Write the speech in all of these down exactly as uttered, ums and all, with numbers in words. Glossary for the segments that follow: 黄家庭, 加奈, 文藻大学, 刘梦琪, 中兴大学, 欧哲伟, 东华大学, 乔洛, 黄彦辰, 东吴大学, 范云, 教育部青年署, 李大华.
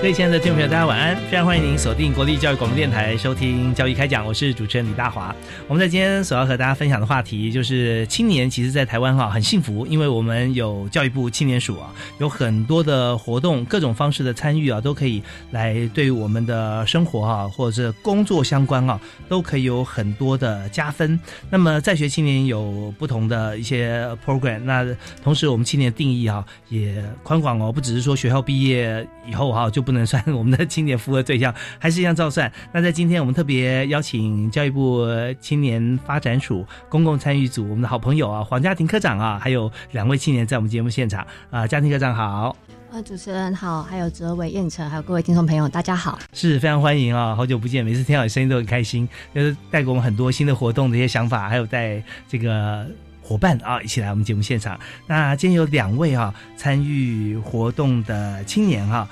各位亲爱的听众朋友，大家晚安！非常欢迎您锁定国立教育广播电台收听《教育开讲》，我是主持人李大华。我们在今天所要和大家分享的话题就是青年，其实在台湾哈很幸福，因为我们有教育部青年署啊，有很多的活动，各种方式的参与啊，都可以来对于我们的生活啊，或者是工作相关啊，都可以有很多的加分。那么在学青年有不同的一些 program， 那同时我们青年的定义啊也宽广哦，不只是说学校毕业以后哈、啊、就不能算我们的青年符合对象，还是一样照算。那在今天我们特别邀请教育部青年发展署公共参与组我们的好朋友啊黄家庭科长啊，还有两位青年在我们节目现场啊、呃、家庭科长好，呃，主持人好，还有哲伟、彦辰，还有各位听众朋友，大家好，是非常欢迎啊！好久不见，每次听到你声音都很开心，就是带给我们很多新的活动的一些想法，还有带这个伙伴啊，一起来我们节目现场。那今天有两位啊参与活动的青年啊。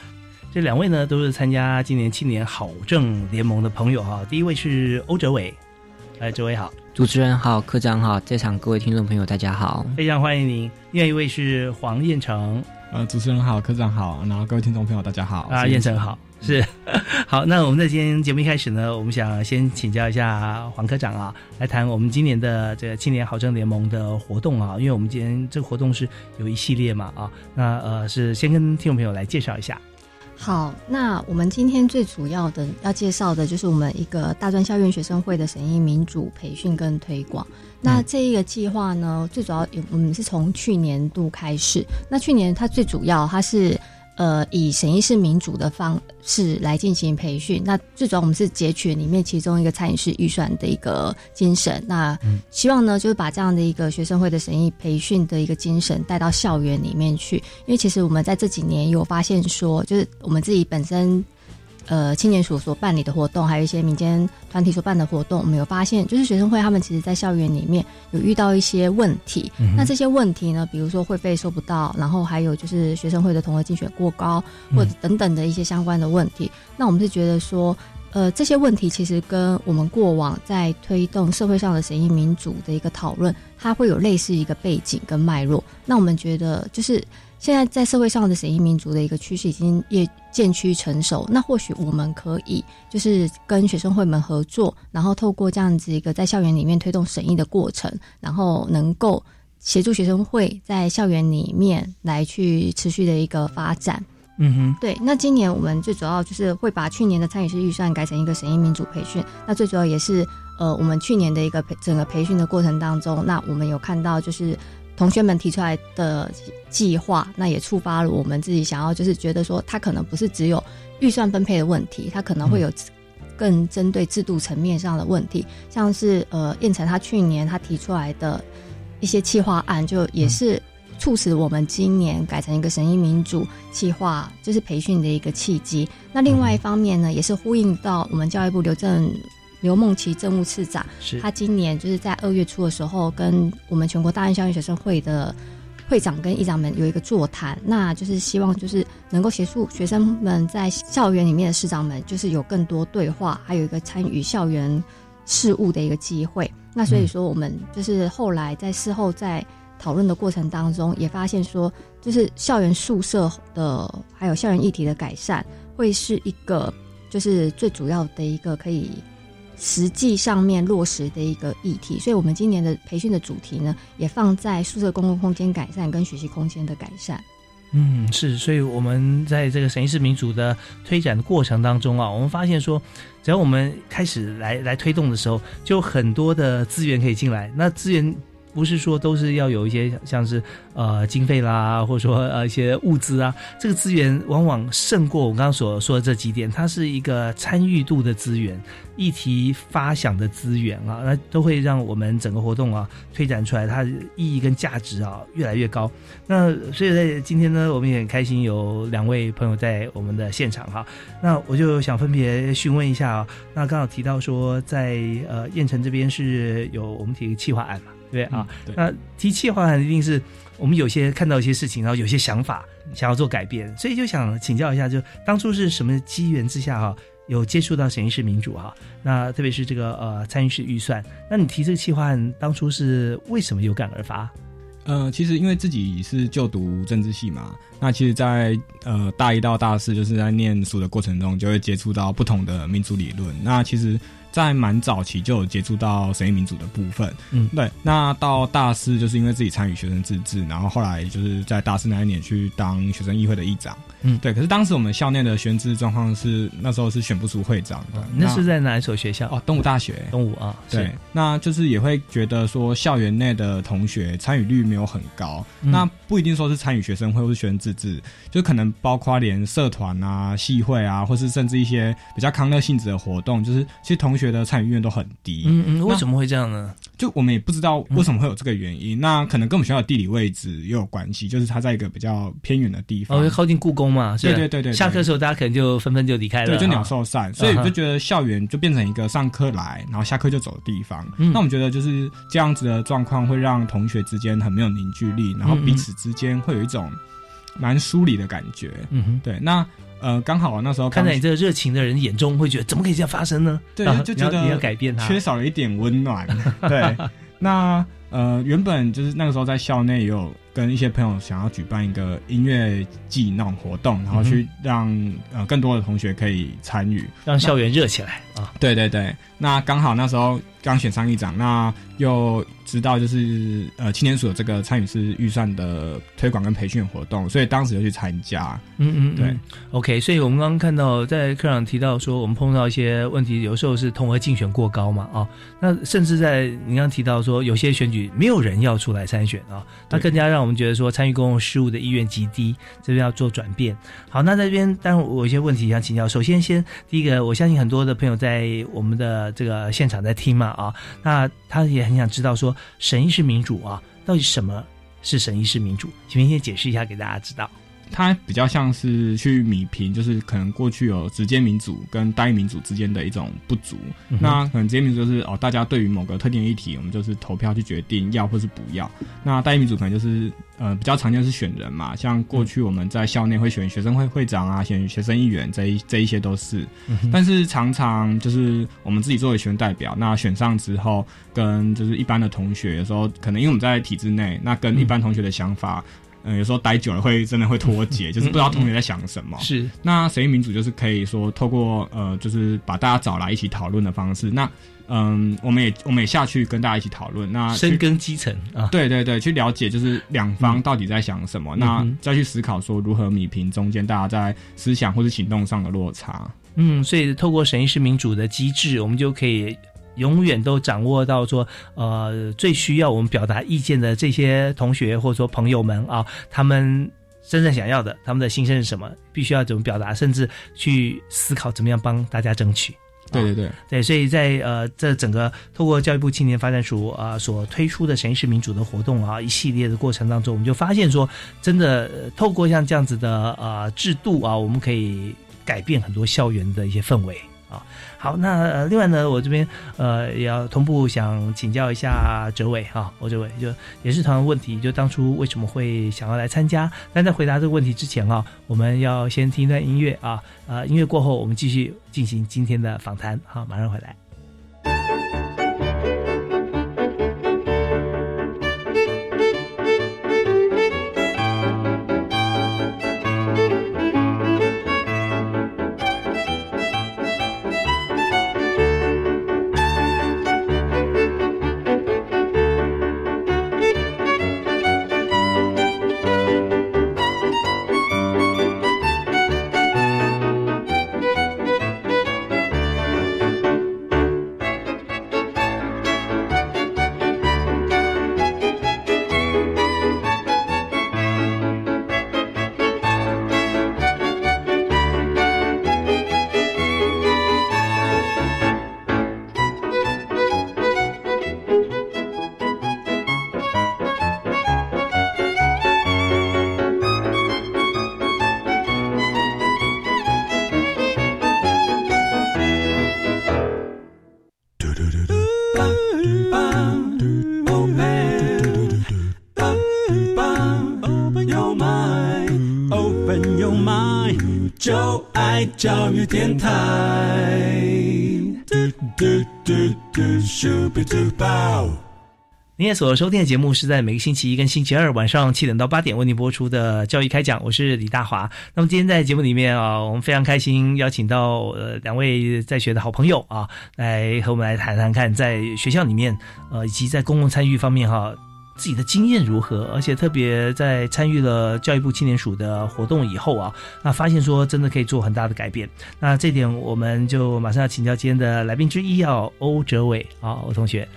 这两位呢都是参加今年青年好政联盟的朋友哈。第一位是欧哲伟，哎，哲伟好，主持人好，科长好，在场各位听众朋友大家好，非常欢迎您。另外一位是黄彦辰，呃，主持人好，科长好，然后各位听众朋友大家好啊，彦辰好，是好。那我们在今天节目一开始呢，我们想先请教一下黄科长啊，来谈我们今年的这个青年好政联盟的活动啊，因为我们今天这个活动是有一系列嘛啊，那呃是先跟听众朋友来介绍一下。好，那我们今天最主要的要介绍的就是我们一个大专校院学生会的审议民主培训跟推广。那这一个计划呢，最主要我们是从去年度开始。那去年它最主要它是呃以审议式民主的方式来进行培训。那最主要我们是截取里面其中一个参与式预算的一个精神。那希望呢就是把这样的一个学生会的审议培训的一个精神带到校园里面去。因为其实我们在这几年有发现说，就是我们自己本身呃青年署所办理的活动，还有一些民间团体所办的活动，我们有发现就是学生会他们其实在校园里面有遇到一些问题、嗯、那这些问题呢，比如说会费收不到，然后还有就是学生会的同额竞选过高，或者等等的一些相关的问题、嗯、那我们是觉得说呃，这些问题其实跟我们过往在推动社会上的审议民主的一个讨论，它会有类似一个背景跟脉络。那我们觉得就是现在在社会上的审议民主的一个趋势已经也渐趋成熟，那或许我们可以就是跟学生会们合作，然后透过这样子一个在校园里面推动审议的过程，然后能够协助学生会在校园里面来去持续的一个发展。嗯哼，对。那今年我们最主要就是会把去年的参与式预算改成一个审议民主培训。那最主要也是呃，我们去年的一个培整个培训的过程当中，那我们有看到就是同学们提出来的计划，那也触发了我们自己想要就是觉得说，它可能不是只有预算分配的问题，它可能会有更针对制度层面上的问题，像是呃彦辰他去年他提出来的一些企划案，就也是促使我们今年改成一个审议民主企划就是培训的一个契机。那另外一方面呢，也是呼应到我们教育部刘正刘梦琪政务次长，他今年就是在二月初的时候跟我们全国大专校院学生会的会长跟议长们有一个座谈，那就是希望就是能够协助学生们在校园里面的师长们就是有更多对话，还有一个参与校园事务的一个机会。那所以说我们就是后来在事后在讨论的过程当中也发现说，就是校园宿舍的还有校园议题的改善会是一个就是最主要的一个可以实际上面落实的一个议题，所以我们今年的培训的主题呢，也放在宿舍公共空间改善跟学习空间的改善。嗯，是，所以我们在这个审议式民主的推展的过程当中啊，我们发现说，只要我们开始来来推动的时候，就很多的资源可以进来。那资源不是说都是要有一些像是呃经费啦，或者说呃一些物资啊，这个资源往往胜过我刚刚所说的这几点，它是一个参与度的资源、议题发想的资源啊，那都会让我们整个活动啊推展出来它的意义跟价值啊越来越高。那所以在今天呢，我们也很开心有两位朋友在我们的现场哈、啊。那我就想分别询问一下啊，那刚好提到说在呃燕城这边是有我们提企划案嘛。对啊、嗯对，那提企划案一定是我们有些看到一些事情，然后有些想法想要做改变，所以就想请教一下，就当初是什么机缘之下哈，有接触到审议式民主哈？那特别是这个呃参与式预算，那你提这个企划案当初是为什么有感而发？呃，其实因为自己是就读政治系嘛，那其实在呃大一到大四就是在念书的过程中，就会接触到不同的民主理论。那其实，在蛮早期就有接触到审议民主的部分，嗯，对。那到大四就是因为自己参与学生自治，然后后来就是在大四那一年去当学生议会的议长，嗯，对。可是当时我们校内的选制状况是那时候是选不出会长的，嗯、那, 那是在哪一所学校？哦，东吴大学，东吴啊，对。那就是也会觉得说校园内的同学参与率没有很高，嗯、那不一定说是参与学生会或是学生自治，就可能包括连社团啊、系会啊，或是甚至一些比较康乐性质的活动，就是其实同学。觉得参与率都很低，嗯嗯，为什么会这样呢？就我们也不知道为什么会有这个原因，嗯、那可能跟我们学校的地理位置也有关系，就是它在一个比较偏远的地方，哦，靠近故宫嘛，对对 对, 对, 对下课的时候大家可能就纷纷就离开了，对，就鸟兽散，所以就觉得校园就变成一个上课来，然后下课就走的地方。嗯、那我们觉得就是这样子的状况会让同学之间很没有凝聚力，然后彼此之间会有一种蛮疏离的感觉。嗯哼，对，那。呃，刚好那时候看在你这个热情的人眼中，会觉得怎么可以这样发生呢？对，就觉得你要改变它，缺少了一点温暖。对，那呃，原本就是那个时候在校内也有跟一些朋友想要举办一个音乐季那种活动，然后去让、嗯、呃更多的同学可以参与，让校园热起来啊！对对对，那刚好那时候刚选上议长，那又知道就是呃青年署有这个参与式预算的推广跟培训活动，所以当时就去参加。嗯嗯，对。OK， 所以我们刚刚看到在课上提到说，我们碰到一些问题，有时候是统合竞选过高嘛啊、哦，那甚至在你刚刚提到说，有些选举没有人要出来参选啊、哦，那更加让我们觉得说参与公共事务的意愿极低，这边要做转变。好，那在这边当然我有一些问题想请教，首先先第一个，我相信很多的朋友在我们的这个现场在听嘛啊，那他也很想知道说。审议式民主啊，到底什么是审议式民主？请您先解释一下给大家知道。它比较像是去弭平，就是可能过去有直接民主跟单一民主之间的一种不足。嗯、那可能直接民主就是哦，大家对于某个特定议题，我们就是投票去决定要或是不要。那单一民主可能就是呃比较常见是选人嘛，像过去我们在校内会选学生会会长啊，选学生议员这一这一些都是、嗯。但是常常就是我们自己作为学生代表，那选上之后跟就是一般的同学，有时候可能因为我们在体制内，那跟一般同学的想法。嗯嗯，有时候待久了会真的会脱节，就是不知道同学在想什么。是，那审议民主就是可以说透过呃，就是把大家找来一起讨论的方式。那嗯，我们也我们也下去跟大家一起讨论，那深耕基层啊，对对对，去了解就是两方到底在想什么，嗯、那再去思考说如何弭平中间大家在思想或是行动上的落差。嗯，所以透过审议式民主的机制，我们就可以。永远都掌握到说，呃，最需要我们表达意见的这些同学或者说朋友们啊，他们真正想要的，他们的心声是什么，必须要怎么表达，甚至去思考怎么样帮大家争取。对对对、啊、对，所以在呃这整个透过教育部青年发展署啊、呃、所推出的审议式民主的活动啊一系列的过程当中，我们就发现说，真的、呃、透过像这样子的呃制度啊，我们可以改变很多校园的一些氛围。啊，好，那、呃、另外呢，我这边呃也要同步想请教一下哲伟啊，我哲伟就也是同样的问题，就当初为什么会想要来参加？但在回答这个问题之前啊，我们要先听一段音乐啊，呃，音乐过后我们继续进行今天的访谈，好，马上回来。有麦，就爱教育电台。你所收听的节目是在每个星期一跟星期二晚上七点到八点为您播出的教育开讲，我是李大华。那么今天在节目里面啊，我们非常开心邀请到呃两位在学的好朋友啊，来和我们来谈谈看在学校里面呃以及在公共参与方面哈、啊。自己的经验如何，而且特别在参与了教育部青年署的活动以后啊，那发现说真的可以做很大的改变。那这点我们就马上要请教今天的来宾之一啊，欧哲伟啊，欧同学。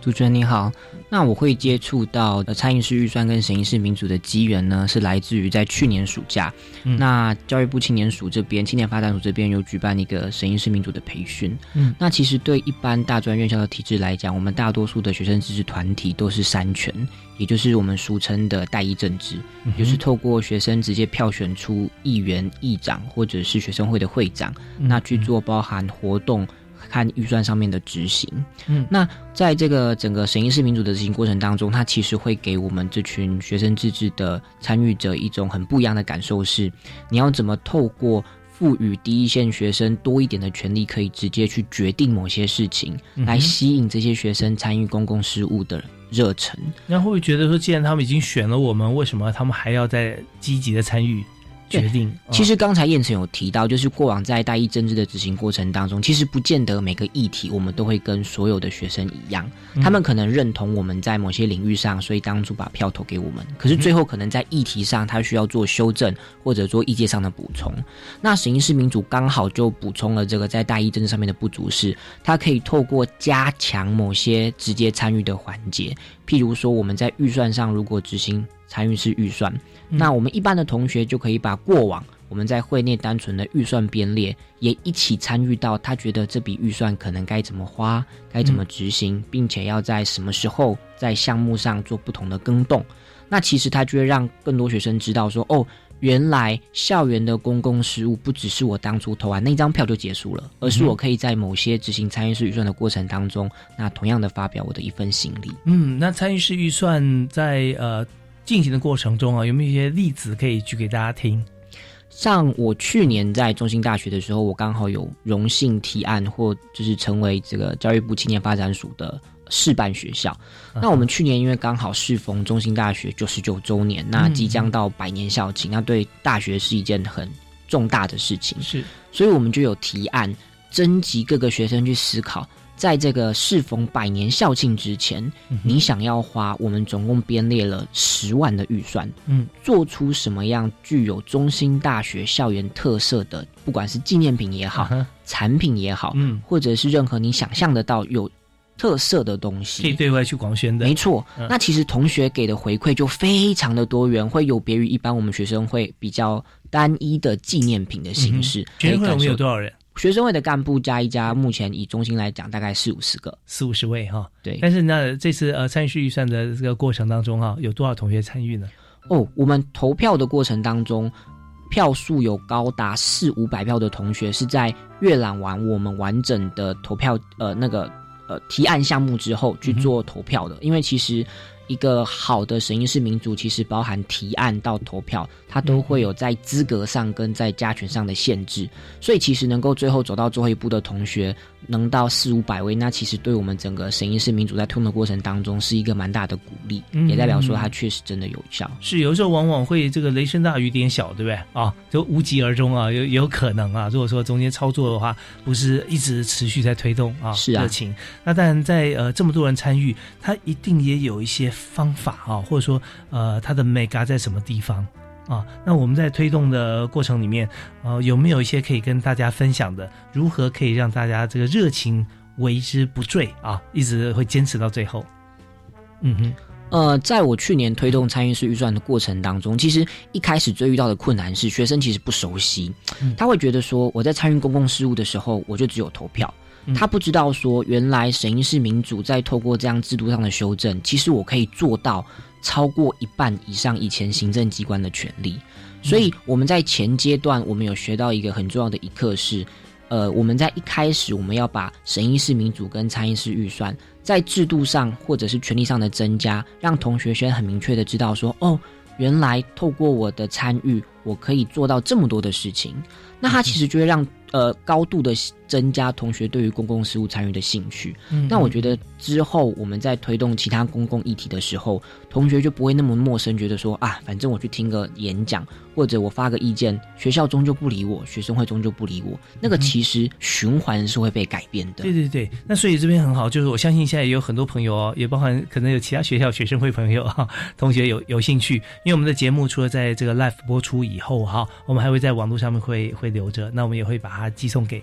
主持人你好，那我会接触到参与式预算跟审议式民主的机缘呢，是来自于在去年暑假、嗯、那教育部青年署这边青年发展署这边有举办一个审议式民主的培训、嗯、那其实对一般大专院校的体制来讲，我们大多数的学生自治团体都是三权，也就是我们俗称的代议政治、嗯、就是透过学生直接票选出议员、议长或者是学生会的会长、嗯、那去做包含活动看预算上面的执行、嗯、那在这个整个审议式民主的执行过程当中，它其实会给我们这群学生自治的参与者一种很不一样的感受，是你要怎么透过赋予第一线学生多一点的权利，可以直接去决定某些事情、嗯、来吸引这些学生参与公共事务的热忱。那会不会觉得说既然他们已经选了我们，为什么他们还要再积极的参与决定？其实刚才彦辰有提到，就是过往在代议政治的执行过程当中，其实不见得每个议题我们都会跟所有的学生一样、嗯、他们可能认同我们在某些领域上，所以当初把票投给我们，可是最后可能在议题上他需要做修正或者做意见上的补充。那审议式民主刚好就补充了这个在代议政治上面的不足，是它可以透过加强某些直接参与的环节，譬如说我们在预算上如果执行参与式预算，那我们一般的同学就可以把过往我们在会内单纯的预算编列也一起参与到，他觉得这笔预算可能该怎么花，该怎么执行，并且要在什么时候在项目上做不同的更动。那其实他就会让更多学生知道说，哦，原来校园的公共事务不只是我当初投完那张票就结束了，而是我可以在某些执行参与式预算的过程当中，那同样的发表我的一份心力。嗯，那参与式预算在呃进行的过程中啊，有没有一些例子可以举给大家听？像我去年在中兴大学的时候，我刚好有荣幸提案或就是成为这个教育部青年发展署的试办学校。那我们去年因为刚好适逢中兴大学九十九周年，那即将到百年校庆，那对大学是一件很重大的事情，是，所以我们就有提案征集各个学生去思考，在这个适逢百年校庆之前、嗯、你想要花，我们总共编列了十万的预算、嗯、做出什么样具有中兴大学校园特色的，不管是纪念品也好、啊、产品也好、嗯、或者是任何你想象得到有特色的东西，可以对外去广宣的，没错、嗯、那其实同学给的回馈就非常的多元，会有别于一般我们学生会比较单一的纪念品的形式。学生会我们有多少人？学生会的干部加一加，目前以中心来讲大概四五十个，四五十位哈、哦。对，但是那这次呃参与式预算的这个过程当中哈、哦，有多少同学参与呢？哦，我们投票的过程当中，票数有高达四五百票的同学是在阅览完我们完整的投票呃那个呃提案项目之后去做投票的，嗯、因为其实。一个好的审议式民主其实包含提案到投票，它都会有在资格上跟在加权上的限制，所以其实能够最后走到最后一步的同学能到四五百位，那其实对我们整个审议式民主在推动的过程当中是一个蛮大的鼓励，也代表说它确实真的有效。是，有时候往往会这个雷声大雨点小，对不对啊？就无疾而终啊，有有可能啊。如果说中间操作的话，不是一直持续在推动啊，是啊，热情。那当然在呃这么多人参与，它一定也有一些方法啊，或者说呃它的 mega 在什么地方啊？那我们在推动的过程里面，呃有没有一些可以跟大家分享的，如何可以让大家这个热情为之不坠啊，一直会坚持到最后？嗯哼，呃，在我去年推动参与式预算的过程当中，其实一开始最遇到的困难是学生其实不熟悉，他会觉得说我在参与公共事务的时候我就只有投票，他不知道说原来审议式民主在透过这样制度上的修正，其实我可以做到超过一半以上以前行政机关的权利。所以我们在前阶段我们有学到一个很重要的一课是，呃，我们在一开始我们要把审议式民主跟参与式预算在制度上或者是权利上的增加，让同学先很明确的知道说，哦，原来透过我的参与我可以做到这么多的事情，那它其实就会让呃高度的增加同学对于公共事务参与的兴趣。嗯嗯，那我觉得之后我们在推动其他公共议题的时候，同学就不会那么陌生，觉得说啊，反正我去听个演讲或者我发个意见，学校终究不理我，学生会终究不理我，那个其实循环是会被改变的。嗯、对对对，那所以这边很好，就是我相信现在也有很多朋友哦，也包含可能有其他学校学生会朋友啊、哦，同学有有兴趣，因为我们的节目除了在这个 live 播出以后哈，我们还会在网络上面会会留着，那我们也会把它寄送给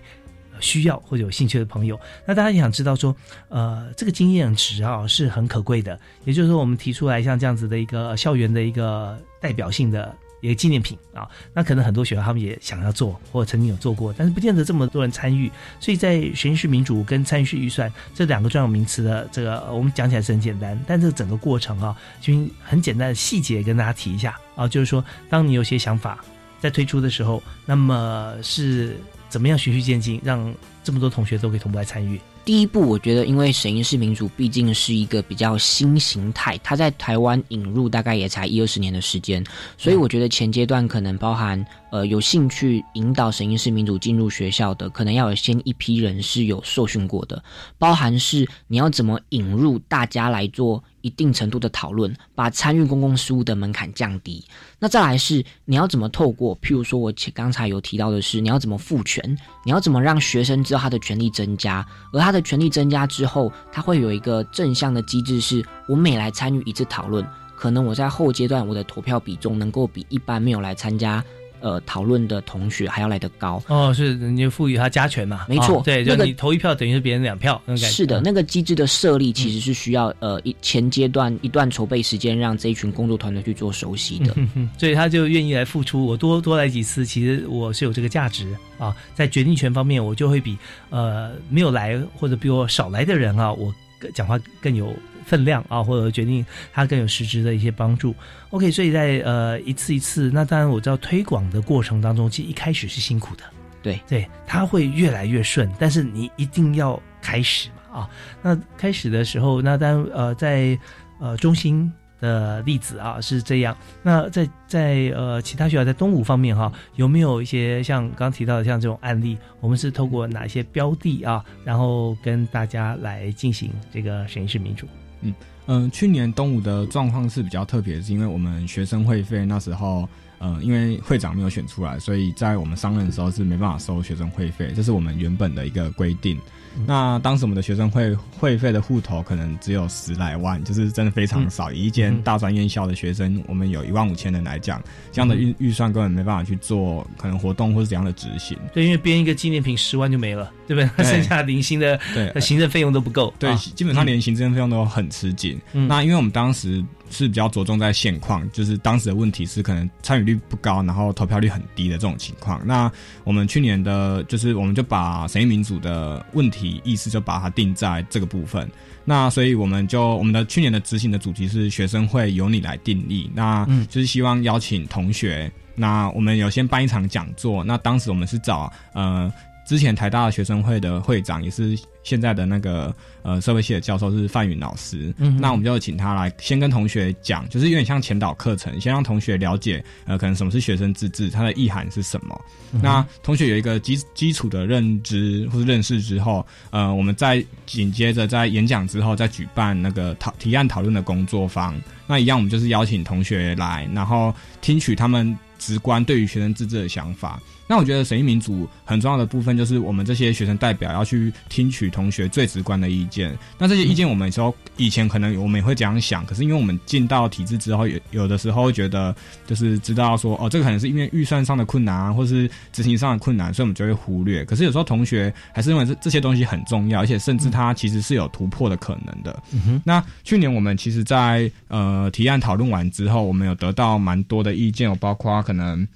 需要或者有兴趣的朋友。那大家也想知道说呃，这个经验值啊是很可贵的，也就是说我们提出来像这样子的一个校园的一个代表性的一个纪念品啊，那可能很多学校他们也想要做或曾经有做过，但是不见得这么多人参与。所以在实验室民主跟参与式预算这两个专有名词的这个我们讲起来是很简单，但这整个过程啊就很简单的细节跟大家提一下啊，就是说当你有些想法在推出的时候，那么是怎么样循序渐进让这么多同学都可以同步来参与。第一步我觉得因为审议式民主毕竟是一个比较新形态，它在台湾引入大概也才一二十年的时间，所以我觉得前阶段可能包含呃有兴趣引导审议式民主进入学校的，可能要有先一批人是有受训过的，包含是你要怎么引入大家来做一定程度的讨论，把参与公共事务的门槛降低。那再来是你要怎么透过譬如说我刚才有提到的是你要怎么赋权，你要怎么让学生知道他的权利增加，而他的权利增加之后他会有一个正向的机制，是我每来参与一次讨论，可能我在后阶段我的投票比重能够比一般没有来参加呃，讨论的同学还要来得高哦，是你就赋予他加权嘛？没错，哦、对，那个、就你投一票等于是别人两票，那个、感觉是的。那个机制的设立其实是需要、嗯、呃前阶段一段筹备时间，让这一群工作团队去做熟悉的，嗯、哼哼所以他就愿意来付出。我多多来几次，其实我是有这个价值啊，在决定权方面，我就会比呃没有来或者比我少来的人啊，我讲话更有分量啊，或者决定它更有实质的一些帮助。 OK， 所以在呃一次一次，那当然我知道推广的过程当中其实一开始是辛苦的，对对，它会越来越顺，但是你一定要开始嘛啊。那开始的时候，那当然呃在呃中心的例子啊是这样，那在在呃其他学校在东吴方面哈、啊，有没有一些像刚刚提到的像这种案例，我们是透过哪些标的啊，然后跟大家来进行这个审议式民主？嗯嗯、呃，去年东吴的状况是比较特别，是因为我们学生会费那时候，呃，因为会长没有选出来，所以在我们上任的时候是没办法收学生会费，这是我们原本的一个规定。嗯、那当时我们的学生会会费的户头可能只有十来万，就是真的非常少。嗯、以一间大专院校的学生，我们有一万五千人来讲，这样的预预算根本没办法去做可能活动或是怎样的执行。对，因为编一个纪念品十万就没了，对不对？對，剩下零星的行政费用都不够。对，啊、基本上连行政费用都很吃紧。嗯、那因为我们当时是比较着重在现况，就是当时的问题是可能参与率不高，然后投票率很低的这种情况。那我们去年的就是我们就把审议民主的问题意识就把它定在这个部分。那所以我们就我们的去年的执行的主题是学生会由你来定义，那就是希望邀请同学。那我们有先办一场讲座，那当时我们是找呃之前台大的学生会的会长，也是现在的那个呃社会系的教授是范云老师，嗯，那我们就请他来先跟同学讲，就是有点像前导课程，先让同学了解呃可能什么是学生自治，它的意涵是什么。嗯、那同学有一个基基础的认知或是认识之后，呃我们再紧接着在演讲之后再举办那个讨提案讨论的工作坊，那一样我们就是邀请同学来，然后听取他们直观对于学生自治的想法。那我觉得审议民主很重要的部分就是我们这些学生代表要去听取同学最直观的意见。那这些意见我们说以前可能我们也会这样想，可是因为我们进到体制之后，有有的时候觉得就是知道说哦，这个可能是因为预算上的困难啊，或是执行上的困难，所以我们就会忽略。可是有时候同学还是认为这些东西很重要，而且甚至它其实是有突破的可能的。嗯、那去年我们其实在呃提案讨论完之后，我们有得到蛮多的意见，有包括可能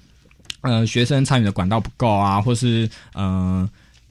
呃，学生参与的管道不够啊，或是呃，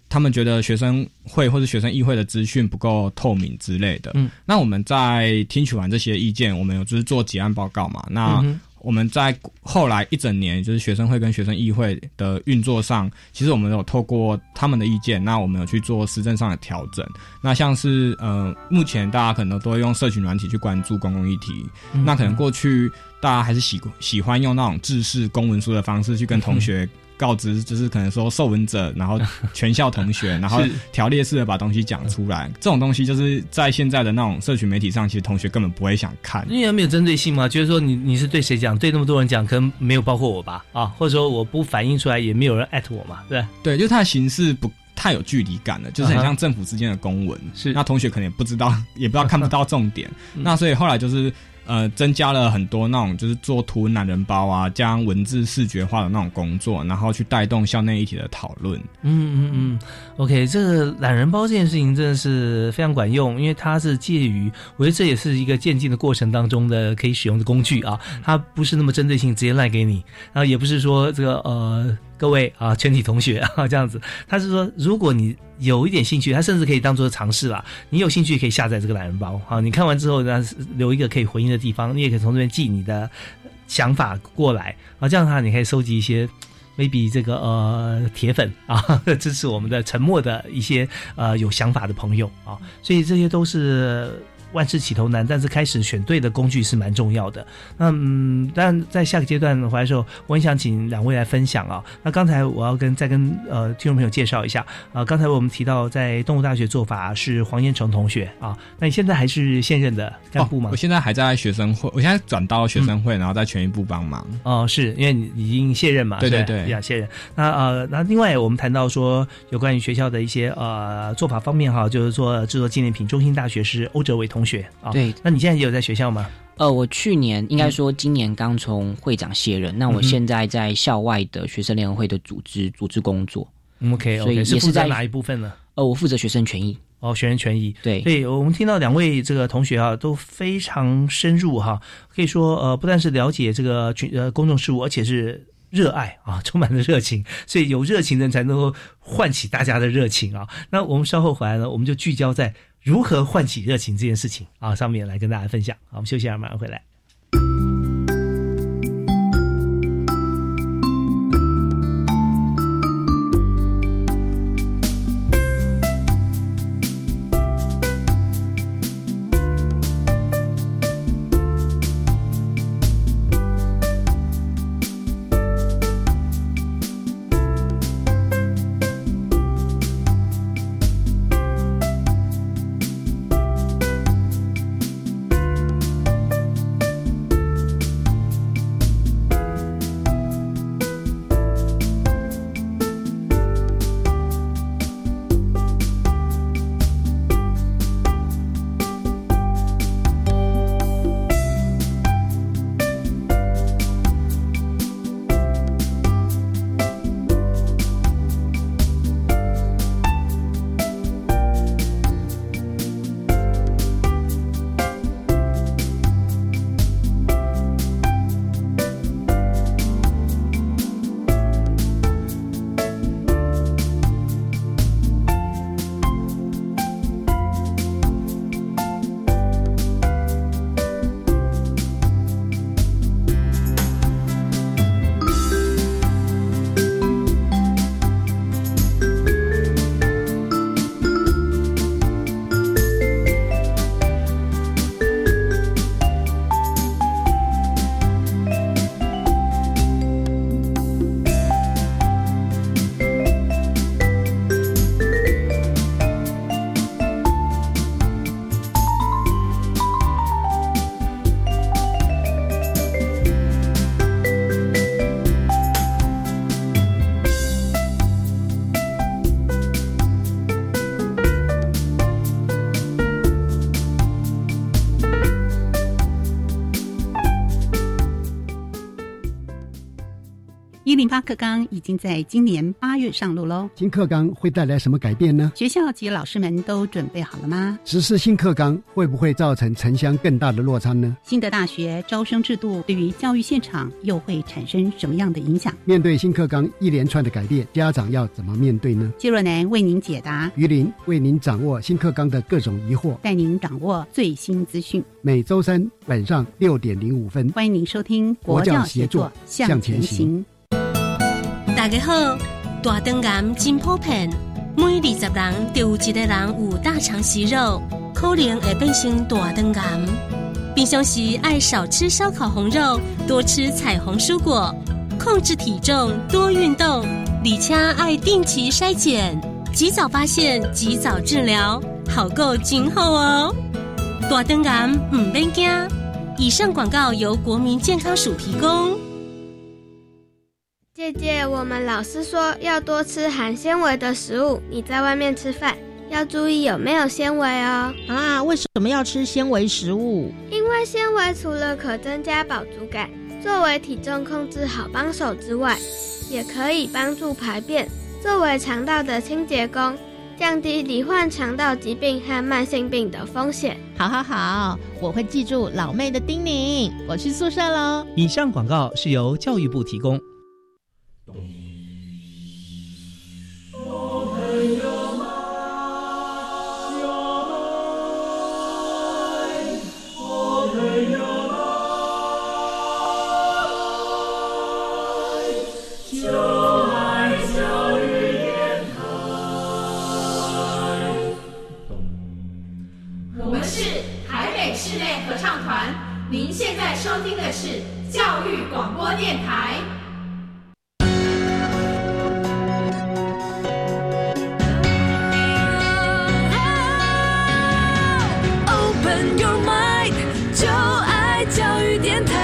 他们觉得学生会或是学生议会的资讯不够透明之类的。嗯，那我们在听取完这些意见，我们有就是做结案报告嘛。那我们在后来一整年，就是学生会跟学生议会的运作上，其实我们有透过他们的意见，那我们有去做施政上的调整。那像是呃，目前大家可能都会用社群软体去关注公共议题，嗯、那可能过去大家还是喜喜欢用那种制式公文书的方式去跟同学告知，就是可能说受文者，然后全校同学，然后条列式的把东西讲出来。这种东西就是在现在的那种社群媒体上，其实同学根本不会想看，因为没有针对性嘛。就是说你你是对谁讲，对那么多人讲，可能没有包括我吧，啊，或者说我不反映出来，也没有人 at 我嘛，对对，就是它的形式不太有距离感了，就是很像政府之间的公文。是、uh-huh. 那同学可能也不知道，也不知道看不到重点。Uh-huh. 那所以后来就是。呃，增加了很多那种就是做图文懒人包啊，将文字视觉化的那种工作，然后去带动校内议题的讨论。嗯嗯嗯 ，OK， 这个懒人包这件事情真的是非常管用，因为它是介于，我觉得这也是一个渐进的过程当中的可以使用的工具啊，它不是那么针对性直接赖给你，然后也不是说这个呃。各位啊，全体同学啊，这样子，他是说，如果你有一点兴趣，他甚至可以当作尝试啦。你有兴趣可以下载这个懒人包啊，你看完之后呢，留一个可以回应的地方，你也可以从这边寄你的想法过来啊，这样的话你可以收集一些。maybe 这个呃铁粉啊，支持我们的沉默的一些呃有想法的朋友啊，所以这些都是万事起头难，但是开始选对的工具是蛮重要的。那嗯，但在下个阶段回来的时候，我很想请两位来分享啊。那刚才我要跟再跟呃听众朋友介绍一下啊，刚才我们提到在动物大学做法是黄彦成同学啊，那你现在还是现任的干部吗？哦、我现在还在学生会，我现在转到学生会，嗯、然后在全育部帮忙。哦，是因为你已经卸任嘛？对对对。谢谢。那呃，那另外我们谈到说有关于学校的一些呃做法方面哈，就是做制作纪念品。中兴大学是欧哲伟同学啊、哦，对。那你现在也有在学校吗？呃，我去年应该说今年刚从会长卸任，嗯、那我现在在校外的学生联合会的组织组织工作。嗯、OK， 所以也是在是负责哪一部分呢？呃，我负责学生权益。哦，学生权益。对，所以我们听到两位这个同学啊，都非常深入哈，可以说呃，不但是了解这个呃公众事务，而且是。热爱啊，充满了热情，所以有热情的人才能够唤起大家的热情啊。那我们稍后回来呢，我们就聚焦在如何唤起热情这件事情啊上面来跟大家分享。好，我们休息一下，马上回来。一零八课纲已经在今年八月上路喽。新课纲会带来什么改变呢？学校及老师们都准备好了吗？实施新课纲会不会造成城乡更大的落差呢？新的大学招生制度对于教育现场又会产生什么样的影响？面对新课纲一连串的改变，家长要怎么面对呢？谢若男为您解答，于林为您掌握新课纲的各种疑惑，带您掌握最新资讯。每周三晚上六点零五分，欢迎您收听国教协作向前行。大家好，大肠癌真普遍，每二十人就有一个人有大肠息肉，可能会变成大肠癌。并休息爱少吃烧烤红肉，多吃彩虹蔬果，控制体重，多运动。李家爱定期筛检，及早发现，及早治疗，好够今后哦。大肠癌不免怕。以上广告由国民健康署提供。姐姐，我们老师说要多吃含纤维的食物，你在外面吃饭要注意有没有纤维哦。啊，为什么要吃纤维食物？因为纤维除了可增加饱足感，作为体重控制好帮手之外，也可以帮助排便，作为肠道的清洁工，降低罹患肠道疾病和慢性病的风险。好好好，我会记住老妹的叮咛，我去宿舍咯。以上广告是由教育部提供。您现在收听的是教育广播电台。Open your mind， 就爱教育电台。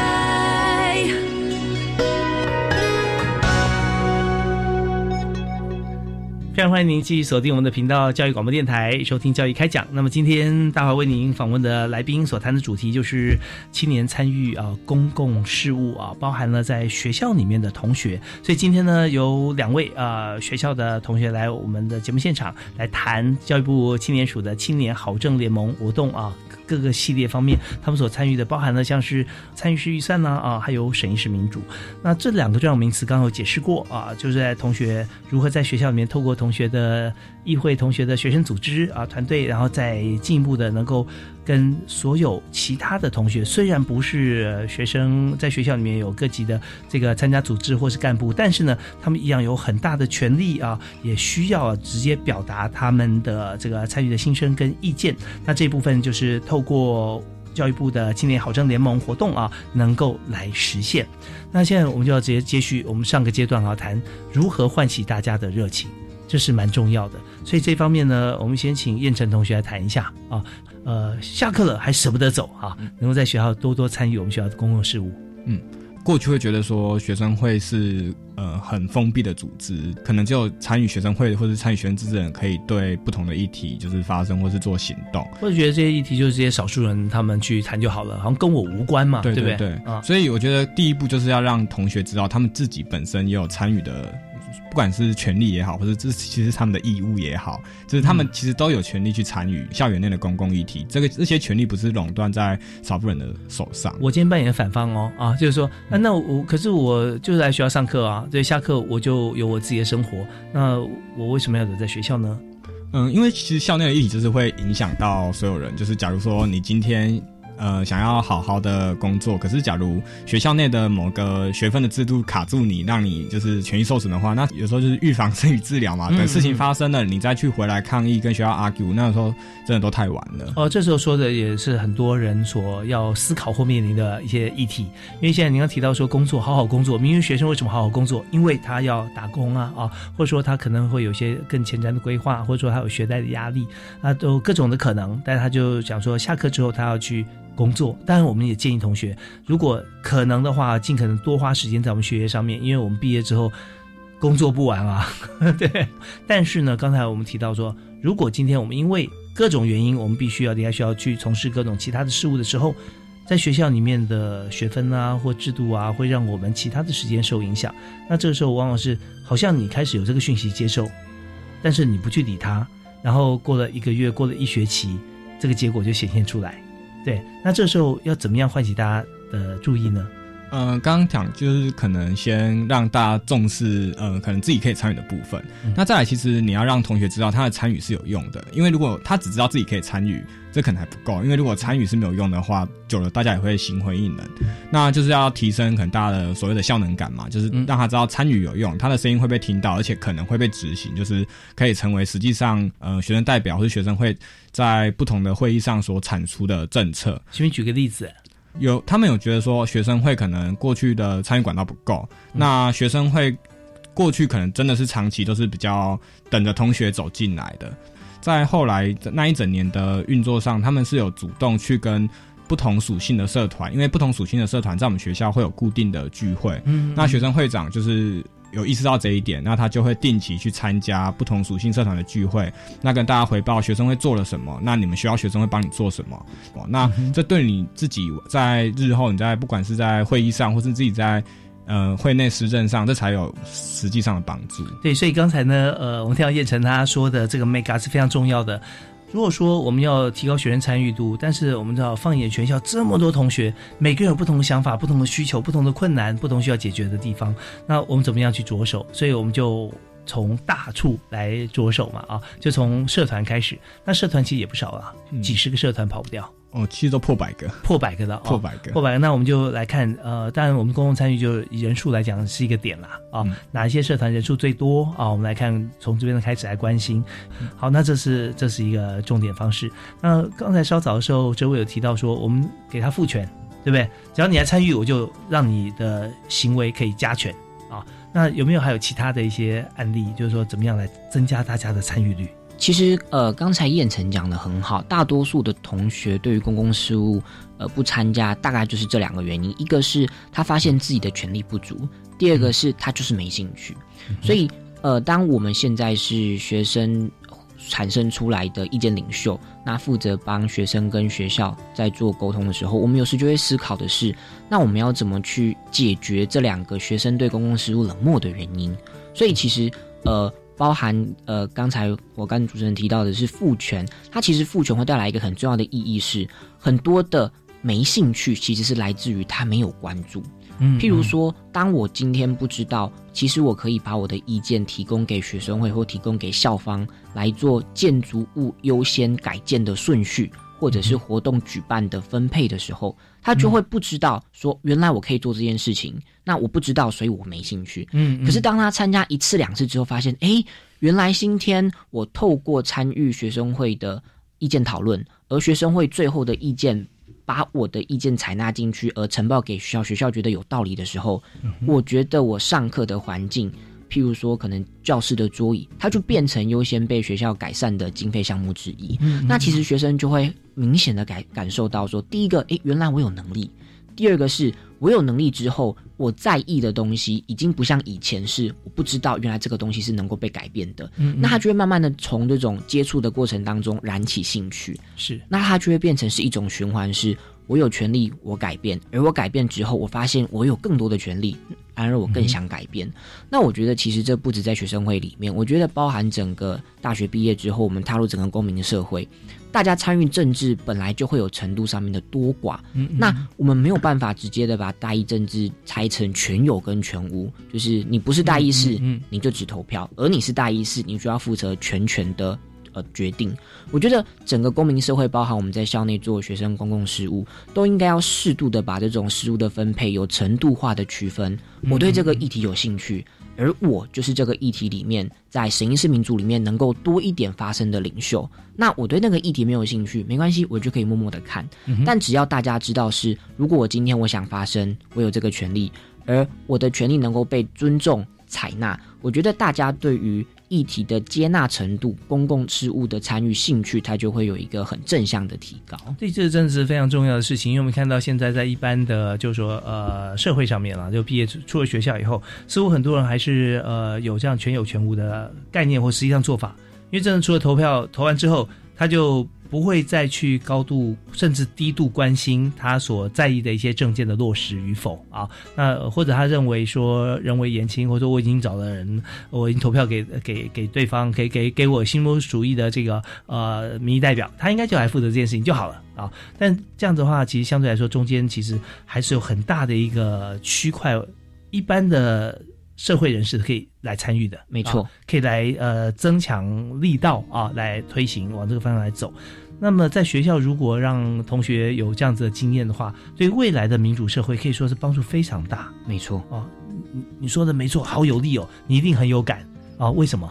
非常欢迎您继续锁定我们的频道教育广播电台，收听教育开讲。那么今天大华为您访问的来宾所谈的主题就是青年参与啊、呃、公共事务啊，包含了在学校里面的同学。所以今天呢，有两位呃学校的同学来我们的节目现场来谈教育部青年署的青年好政联盟活动啊，各个系列方面他们所参与的，包含了像是参与式预算啊，啊还有审议式民主。那这两个重要名词刚刚有解释过啊，就是在同学如何在学校里面透过同同学的议会、同学的学生组织啊团队，然后再进一步的能够跟所有其他的同学，虽然不是学生，在学校里面有各级的这个参加组织或是干部，但是呢，他们一样有很大的权利啊，也需要直接表达他们的这个参与的心声跟意见。那这部分就是透过教育部的青年好政联盟活动啊，能够来实现。那现在我们就要直接接续我们上个阶段啊，谈如何唤起大家的热情。这是蛮重要的，所以这方面呢，我们先请燕晨同学来谈一下啊。呃，下课了还舍不得走啊，能够在学校多多参与我们学校的公共事务。嗯，过去会觉得说学生会是呃很封闭的组织，可能只有参与学生会或者参与学生自治人可以对不同的议题就是发声或是做行动，或者觉得这些议题就是这些少数人他们去谈就好了，好像跟我无关嘛，对对 对, 对, 对、啊、所以我觉得第一步就是要让同学知道他们自己本身也有参与的，不管是权利也好，或者这其实是他们的义务也好，就是他们其实都有权利去参与校园内的公共议题。这个这些权利不是垄断在少数人的手上。我今天扮演反方哦，啊，就是说，啊、那我可是我就是来学校上课啊，对，下课我就有我自己的生活，那我为什么要留在学校呢？嗯，因为其实校内的议题就是会影响到所有人，就是假如说你今天。呃，想要好好的工作，可是假如学校内的某个学分的制度卡住你，让你就是权益受损的话，那有时候就是预防胜于治疗嘛。等事情发生了，你再去回来抗议跟学校 argue， 那时候真的都太晚了。哦，这时候说的也是很多人所要思考后面临的一些议题，因为现在您刚提到说工作好好工作，明明学生为什么好好工作？因为他要打工啊啊，或者说他可能会有些更前瞻的规划，或者说他有学贷的压力啊，都各种的可能。但是他就想说，下课之后他要去。工作，当然我们也建议同学，如果可能的话，尽可能多花时间在我们学业上面，因为我们毕业之后工作不完啊，对。但是呢，刚才我们提到说，如果今天我们因为各种原因，我们必须要离开学校去从事各种其他的事物的时候，在学校里面的学分啊或制度啊，会让我们其他的时间受影响。那这个时候往往是，好像你开始有这个讯息接受，但是你不去理它，然后过了一个月，过了一学期，这个结果就显现出来。对，那这时候要怎么样唤起大家的注意呢？呃，刚刚讲就是可能先让大家重视，呃，可能自己可以参与的部分。嗯、那再来，其实你要让同学知道他的参与是有用的，因为如果他只知道自己可以参与，这可能还不够。因为如果参与是没有用的话，久了大家也会心灰意冷。那就是要提升可能大家的所谓的效能感嘛，就是让他知道参与有用，他的声音会被听到，而且可能会被执行，就是可以成为实际上呃学生代表或是学生会在不同的会议上所产出的政策。请你举个例子。有，他们有觉得说学生会可能过去的参与管道不够、嗯、那学生会过去可能真的是长期都是比较等着同学走进来的，在后来那一整年的运作上，他们是有主动去跟不同属性的社团，因为不同属性的社团在我们学校会有固定的聚会，嗯嗯，那学生会长就是有意识到这一点，那他就会定期去参加不同属性社团的聚会，那跟大家回报学生会做了什么，那你们学校学生会帮你做什么、哦、那这对你自己在日后你在不管是在会议上或是自己在呃，会内施政上，这才有实际上的帮助。对，所以刚才呢呃，我们听到彦辰他说的这个 mega 是非常重要的。如果说我们要提高学生参与度，但是我们知道放眼全校这么多同学，每个人有不同的想法、不同的需求、不同的困难、不同需要解决的地方，那我们怎么样去着手？所以我们就从大处来着手嘛，啊，就从社团开始。那社团其实也不少啊，几十个社团跑不掉。嗯哦，其实都破百个，破百个了，破百个，破百个。那我们就来看，呃，当然我们公共参与就以人数来讲是一个点啦，啊、哦嗯，哪一些社团人数最多啊、哦？我们来看，从这边的开始来关心。嗯、好，那这是这是一个重点方式。那刚才稍早的时候，哲伟有提到说，我们给他赋权，对不对？只要你来参与，我就让你的行为可以加权啊、哦。那有没有还有其他的一些案例，就是说怎么样来增加大家的参与率？其实呃刚才彦辰讲得很好，大多数的同学对于公共事务呃不参加，大概就是这两个原因，一个是他发现自己的权力不足，第二个是他就是没兴趣。所以呃当我们现在是学生产生出来的意见领袖，那负责帮学生跟学校在做沟通的时候，我们有时就会思考的是，那我们要怎么去解决这两个学生对公共事务冷漠的原因。所以其实呃包含呃，刚才我跟主持人提到的是赋权，它其实赋权会带来一个很重要的意义是，很多的没兴趣其实是来自于他没有关注。嗯嗯，譬如说，当我今天不知道，其实我可以把我的意见提供给学生会或提供给校方来做建筑物优先改建的顺序，或者是活动举办的分配的时候，他就会不知道说原来我可以做这件事情，那我不知道，所以我没兴趣。嗯，嗯，可是当他参加一次两次之后，发现诶，原来今天我透过参与学生会的意见讨论，而学生会最后的意见把我的意见采纳进去，而呈报给学校，学校觉得有道理的时候，我觉得我上课的环境，譬如说可能教室的桌椅，它就变成优先被学校改善的经费项目之一。嗯，那其实学生就会明显的感感受到说，第一个，诶，原来我有能力；第二个是我有能力之后，我在意的东西已经不像以前是我不知道原来这个东西是能够被改变的。嗯嗯，那他就会慢慢的从这种接触的过程当中燃起兴趣，是，那他就会变成是一种循环，是我有权利我改变，而我改变之后我发现我有更多的权利，然而我更想改变。嗯，那我觉得其实这不止在学生会里面，我觉得包含整个大学毕业之后，我们踏入整个公民社会，大家参与政治本来就会有程度上面的多寡。嗯嗯，那我们没有办法直接的把大一政治拆成全有跟全无，就是你不是大一士，嗯嗯嗯，你就只投票，而你是大一士，你就要负责全权的呃决定。我觉得整个公民社会，包含我们在校内做学生公共事务，都应该要适度的把这种事务的分配有程度化的区分。我对这个议题有兴趣，而我就是这个议题里面在审议式民主里面能够多一点发声的领袖。那我对那个议题没有兴趣，没关系，我就可以默默的看。但只要大家知道是，如果我今天我想发声，我有这个权利，而我的权利能够被尊重采纳，我觉得大家对于议题的接纳程度，公共事务的参与兴趣，它就会有一个很正向的提高。对，这真的是非常重要的事情，因为我们看到现在在一般的就是说呃社会上面啦，就毕业出了学校以后，似乎很多人还是呃有这样全有全无的概念或实际上做法，因为真的除了投票，投完之后他就不会再去高度甚至低度关心他所在意的一些政见的落实与否啊。那或者他认为说人为言轻，或者说我已经找了人，我已经投票给给给对方，给给给我心目主义的这个呃民意代表，他应该就来负责这件事情就好了啊。但这样子的话，其实相对来说中间其实还是有很大的一个区块，一般的社会人士可以来参与的，没错、啊，可以来呃增强力道啊，来推行往这个方向来走。那么在学校如果让同学有这样子的经验的话，对未来的民主社会可以说是帮助非常大。没错啊，你说的没错，好有力哦，你一定很有感啊？为什么？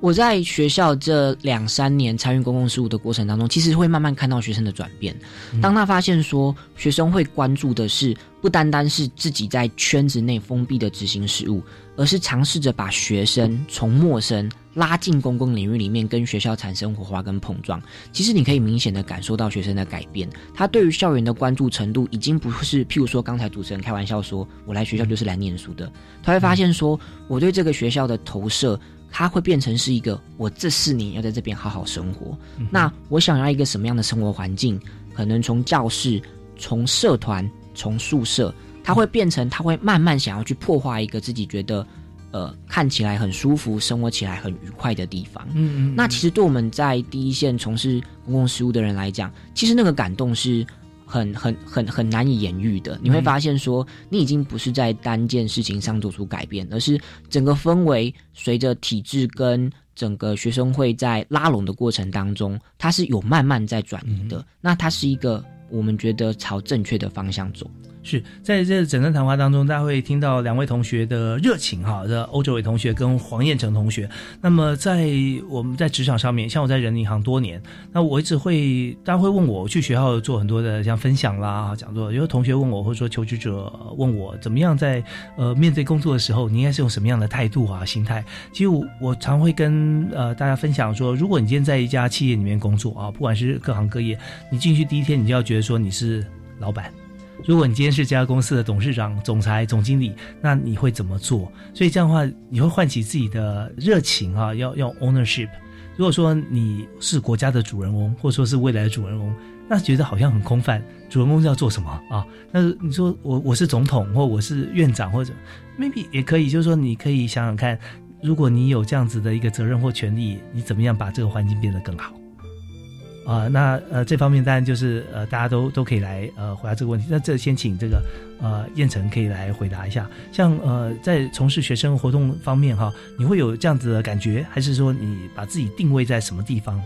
我在学校这两三年参与公共事务的过程当中，其实会慢慢看到学生的转变。当他发现说学生会关注的是不单单是自己在圈子内封闭的执行事务，而是尝试着把学生从陌生拉进公共领域里面，跟学校产生火花跟碰撞。其实你可以明显的感受到学生的改变，他对于校园的关注程度已经不是譬如说刚才主持人开玩笑说我来学校就是来念书的，他会发现说我对这个学校的投射，它会变成是一个我这四年要在这边好好生活、嗯、那我想要一个什么样的生活环境，可能从教室，从社团，从宿舍，它会变成它会慢慢想要去破坏一个自己觉得呃看起来很舒服，生活起来很愉快的地方。 嗯, 嗯, 嗯那其实对我们在第一线从事公共事务的人来讲，其实那个感动是很很很很难以言喻的。你会发现说你已经不是在单件事情上做出改变，而是整个氛围随着体制跟整个学生会在拉拢的过程当中，它是有慢慢在转移的、嗯、那它是一个我们觉得朝正确的方向走。是在这整段谈话当中，大家会听到两位同学的热情哈，这欧哲玮同学跟黄彦成同学。那么在我们在职场上面，像我在人银行多年，那我一直会大家会问我，我去学校做很多的像分享啦、讲座，有同学问我，或者说求职者问我，怎么样在呃面对工作的时候，你应该是用什么样的态度啊、心态？其实我我常会跟呃大家分享说，如果你今天在一家企业里面工作啊，不管是各行各业，你进去第一天，你就要觉得说你是老板。如果你今天是这家公司的董事长、总裁、总经理，那你会怎么做？所以这样的话，你会唤起自己的热情啊，要要 ownership。如果说你是国家的主人翁，或者说是未来的主人翁，那觉得好像很空泛。主人翁要做什么啊？那你说我我是总统，或我是院长，或者 maybe 也可以，就是说你可以想想看，如果你有这样子的一个责任或权利，你怎么样把这个环境变得更好？啊、呃，那呃，这方面当然就是呃，大家都都可以来呃回答这个问题。那这先请这个呃彦成可以来回答一下。像呃在从事学生活动方面哈，你会有这样子的感觉，还是说你把自己定位在什么地方？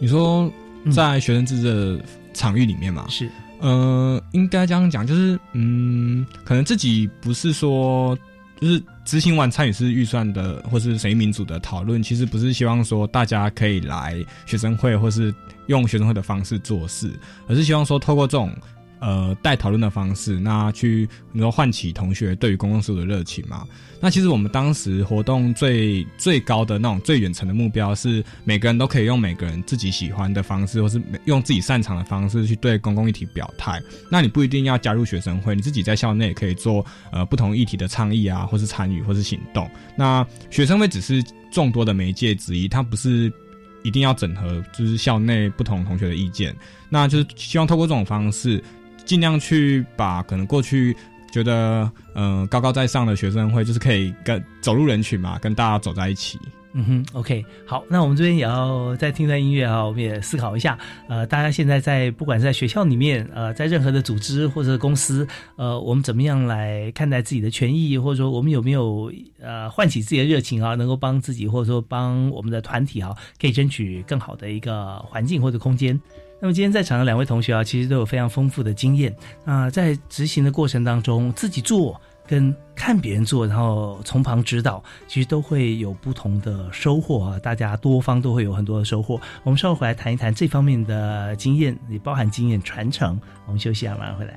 你说在学生自治的场域里面嘛？嗯、是，呃，应该这样讲，就是嗯，可能自己不是说就是执行完参与式预算的或是审议民主的讨论，其实不是希望说大家可以来学生会或是用学生会的方式做事，而是希望说透过这种呃带讨论的方式，那去能够唤起同学对于公共事务的热情嘛。那其实我们当时活动最最高的那种最远程的目标是每个人都可以用每个人自己喜欢的方式，或是用自己擅长的方式去对公共议题表态。那你不一定要加入学生会，你自己在校内也可以做呃不同议题的倡议啊，或是参与或是行动。那学生会只是众多的媒介之一，它不是一定要整合就是校内不同同学的意见，那就是希望透过这种方式尽量去把可能过去觉得呃高高在上的学生会，就是可以跟走入人群嘛，跟大家走在一起。嗯哼 ，OK， 好，那我们这边也要再听段音乐啊，我们也思考一下，呃，大家现在在不管是在学校里面，呃，在任何的组织或者公司，呃，我们怎么样来看待自己的权益，或者说我们有没有呃唤起自己的热情啊，能够帮自己或者说帮我们的团体啊，可以争取更好的一个环境或者空间。那么今天在场的两位同学啊，其实都有非常丰富的经验啊、呃，在执行的过程当中，自己做跟看别人做，然后从旁指导，其实都会有不同的收获啊！大家多方都会有很多的收获。我们稍后回来谈一谈这方面的经验，也包含经验传承。我们休息啊，马上回来。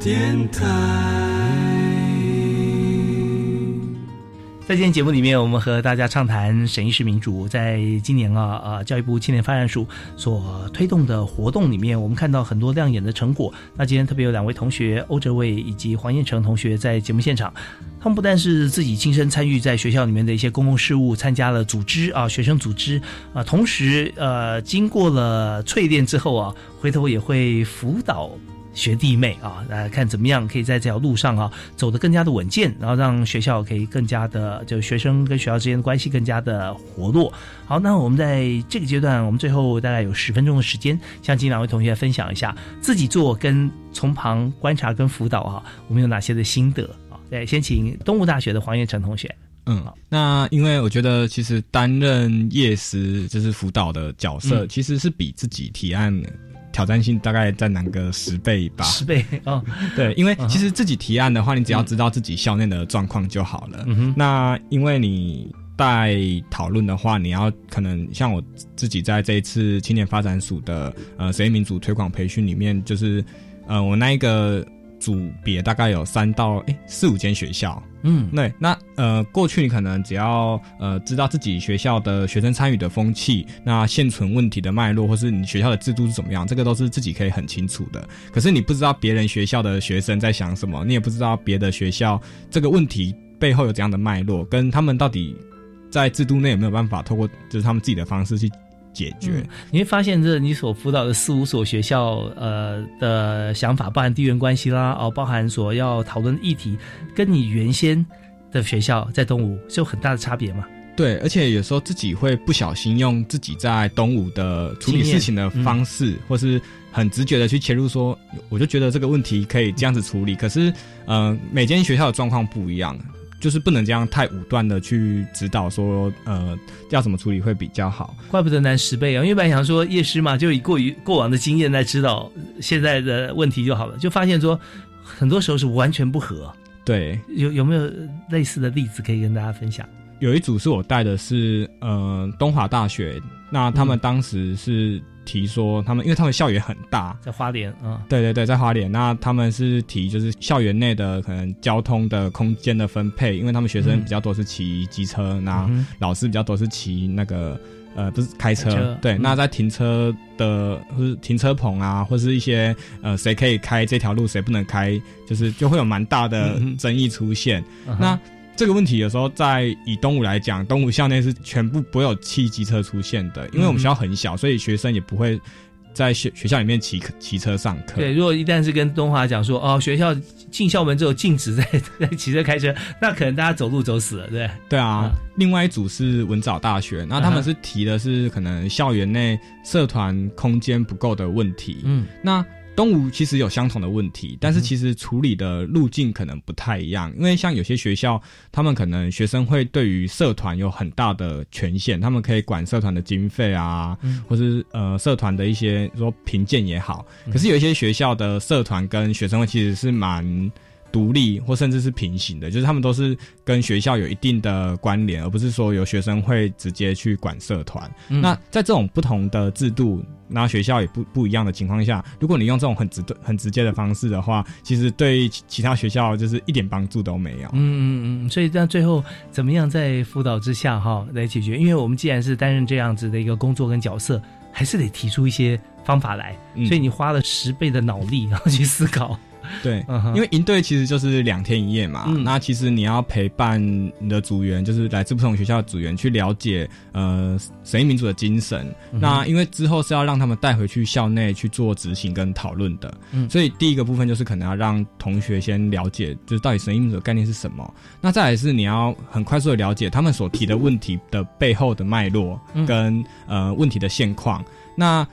电台。在今天节目里面，我们和大家畅谈审议式民主。在今年啊，呃，教育部青年发展署所推动的活动里面，我们看到很多亮眼的成果。那今天特别有两位同学，欧哲伟以及黄彦成同学在节目现场。他们不但是自己亲身参与在学校里面的一些公共事务，参加了组织啊，学生组织啊，同时呃，经过了淬炼之后啊，回头也会辅导学弟妹啊，来看怎么样可以在这条路上啊走得更加的稳健，然后让学校可以更加的，就学生跟学校之间的关系更加的活络。好，那我们在这个阶段，我们最后大概有十分钟的时间，向今两位同学分享一下自己做跟从旁观察跟辅导啊，我们有哪些的心得啊？对，先请东吴大学的黄彦成同学。嗯，那因为我觉得其实担任业师就是辅导的角色，嗯、其实是比自己提案挑战性大概占难个十倍吧，十倍哦，对，因为其实自己提案的话，你只要知道自己校内的状况就好了。嗯、那因为你带讨论的话，你要可能像我自己在这一次青年发展署的呃审议民主推广培训里面，就是呃我那一个组别大概有三到哎四五间学校。嗯，对，那呃，过去你可能只要呃知道自己学校的学生参与的风气，那现存问题的脉络，或是你学校的制度是怎么样，这个都是自己可以很清楚的。可是你不知道别人学校的学生在想什么，你也不知道别的学校这个问题背后有怎样的脉络，跟他们到底在制度内有没有办法透过就是他们自己的方式去解决。嗯、你会发现这你所辅导的四五所学校呃的想法，包含地缘关系啦，哦，包含所要讨论议题，跟你原先的学校在东吴是有很大的差别吗？对，而且有时候自己会不小心用自己在东吴的处理事情的方式，嗯、或是很直觉的去切入说，我就觉得这个问题可以这样子处理，可是呃每间学校的状况不一样，就是不能这样太武断的去指导说，呃，要怎么处理会比较好。怪不得难十倍啊！因为本来想说业师嘛，就以过于过往的经验来指导现在的问题就好了，就发现说很多时候是完全不合。对，有有没有类似的例子可以跟大家分享？有一组是我带的是呃东华大学，那他们当时是提说他们，因为他们校园很大，在花莲啊，嗯、对对对，在花莲。那他们是提就是校园内的可能交通的空间的分配，因为他们学生比较多是骑机车，嗯、那老师比较多是骑那个呃不是开车，开车对。嗯、那在停车的或是停车棚啊，或是一些呃谁可以开这条路谁不能开，就是就会有蛮大的争议出现。嗯、那这个问题有时候在以东吴来讲，东吴校内是全部不会有汽机车出现的，因为我们学校很小，所以学生也不会在 学, 学校里面骑骑车上课。对，如果一旦是跟东华讲说，哦，学校进校门之后禁止在在骑车开车，那可能大家走路走死了，对。对啊，嗯、另外一组是文藻大学，那他们是提的是可能校园内社团空间不够的问题。嗯，那东吴其实有相同的问题，但是其实处理的路径可能不太一样，因为像有些学校他们可能学生会对于社团有很大的权限，他们可以管社团的经费啊，嗯、或是呃社团的一些说评鉴也好，可是有一些学校的社团跟学生会其实是蛮独立或甚至是平行的，就是他们都是跟学校有一定的关联，而不是说由学生会直接去管社团。嗯、那在这种不同的制度然后学校也不不一样的情况下，如果你用这种很直很直接的方式的话，其实对其他学校就是一点帮助都没有。嗯嗯嗯，所以到最后怎么样在辅导之下哈来解决？因为我们既然是担任这样子的一个工作跟角色，还是得提出一些方法来。嗯、所以你花了十倍的脑力然后去思考。对，uh-huh. 因为营队其实就是两天一夜嘛，嗯、那其实你要陪伴你的组员，就是来自不同学校的组员去了解呃审议民主的精神。嗯、那因为之后是要让他们带回去校内去做执行跟讨论的，嗯、所以第一个部分就是可能要让同学先了解就是到底审议民主的概念是什么，那再来是你要很快速的了解他们所提的问题的背后的脉络跟，嗯、呃问题的现况，那